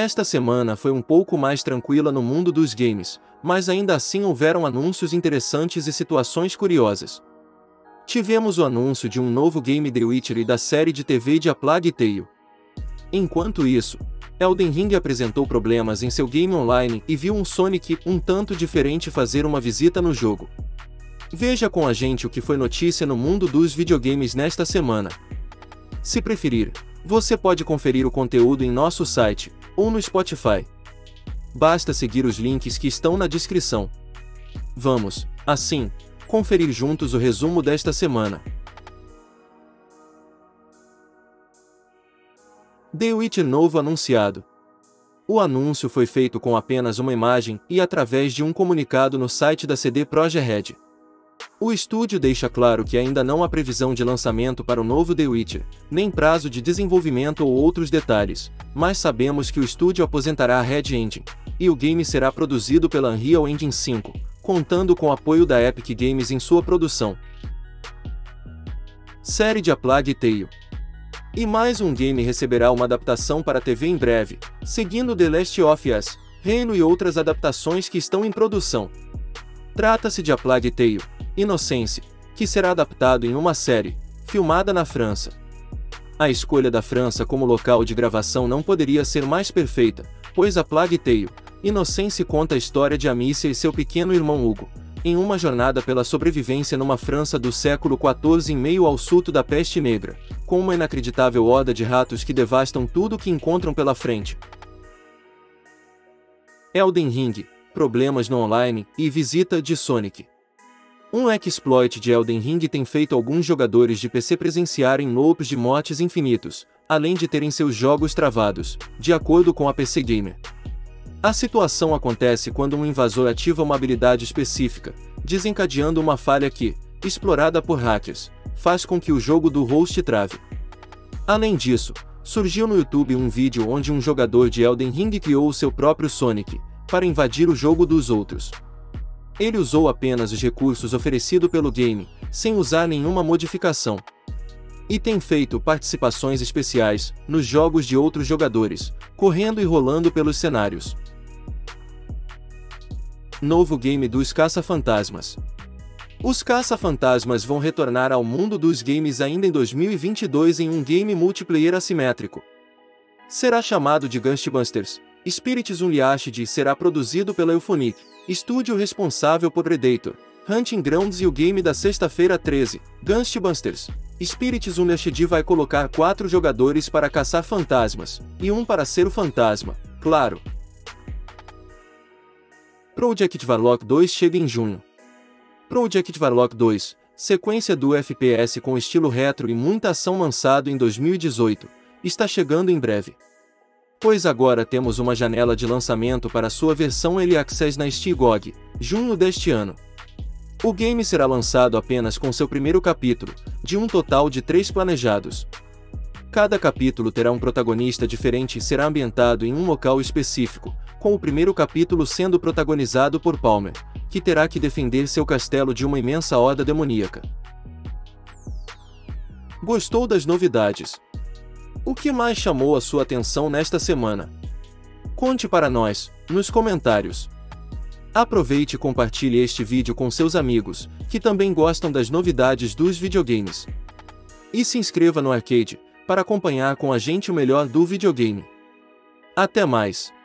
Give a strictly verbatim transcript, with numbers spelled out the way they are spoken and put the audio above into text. Esta semana foi um pouco mais tranquila no mundo dos games, mas ainda assim houveram anúncios interessantes e situações curiosas. Tivemos o anúncio de um novo game The Witcher e da série de T V de A Plague Tale. Enquanto isso, Elden Ring apresentou problemas em seu game online e viu um Sonic um tanto diferente fazer uma visita no jogo. Veja com a gente o que foi notícia no mundo dos videogames nesta semana. Se preferir, você pode conferir o conteúdo em nosso site, ou no Spotify. Basta seguir os links que estão na descrição. Vamos, assim, conferir juntos o resumo desta semana. The Witcher novo anunciado. O anúncio foi feito com apenas uma imagem e através de um comunicado no site da C D Projekt Red. O estúdio deixa claro que ainda não há previsão de lançamento para o novo The Witcher, nem prazo de desenvolvimento ou outros detalhes, mas sabemos que o estúdio aposentará a Red Engine, e o game será produzido pela Unreal Engine cinco, contando com o apoio da Epic Games em sua produção. Série de A Plague Tale. E mais um game receberá uma adaptação para a T V em breve, seguindo The Last of Us, Reino e outras adaptações que estão em produção. Trata-se de A Plague Tale: Innocence, que será adaptado em uma série, filmada na França. A escolha da França como local de gravação não poderia ser mais perfeita, pois A Plague Tale: Innocence conta a história de Amicia e seu pequeno irmão Hugo, em uma jornada pela sobrevivência numa França do século quatorze em meio ao surto da peste negra, com uma inacreditável horda de ratos que devastam tudo o que encontram pela frente. Elden Ring, problemas no online e visita de Sonic. Um exploit de Elden Ring tem feito alguns jogadores de P C presenciarem loops de motes infinitos, além de terem seus jogos travados, de acordo com a P C Gamer. A situação acontece quando um invasor ativa uma habilidade específica, desencadeando uma falha que, explorada por hackers, faz com que o jogo do host trave. Além disso, surgiu no YouTube um vídeo onde um jogador de Elden Ring criou o seu próprio Sonic, para invadir o jogo dos outros. Ele usou apenas os recursos oferecidos pelo game, sem usar nenhuma modificação. E tem feito participações especiais nos jogos de outros jogadores, correndo e rolando pelos cenários. Novo game dos caça-fantasmas. Os caça-fantasmas vão retornar ao mundo dos games ainda em dois mil e vinte e dois em um game multiplayer assimétrico. Será chamado de Ghostbusters: Spirits Unleashed e será produzido pela Euphonic, estúdio responsável por Predator, Hunting Grounds, e o game da sexta-feira treze, Ghostbusters: Spirits Unleashed, vai colocar quatro jogadores para caçar fantasmas, e um para ser o fantasma, claro. Project Varlok dois chega em junho. Project Varlok dois, sequência do F P S com estilo retro e muita ação lançado em dois mil e dezoito, está chegando em breve. Pois agora temos uma janela de lançamento para sua versão Early Access na Steam G O G, junho deste ano. O game será lançado apenas com seu primeiro capítulo, de um total de três planejados. Cada capítulo terá um protagonista diferente e será ambientado em um local específico, com o primeiro capítulo sendo protagonizado por Palmer, que terá que defender seu castelo de uma imensa horda demoníaca. Gostou das novidades? O que mais chamou a sua atenção nesta semana? Conte para nós, nos comentários. Aproveite e compartilhe este vídeo com seus amigos, que também gostam das novidades dos videogames. E se inscreva no Arcade, para acompanhar com a gente o melhor do videogame. Até mais!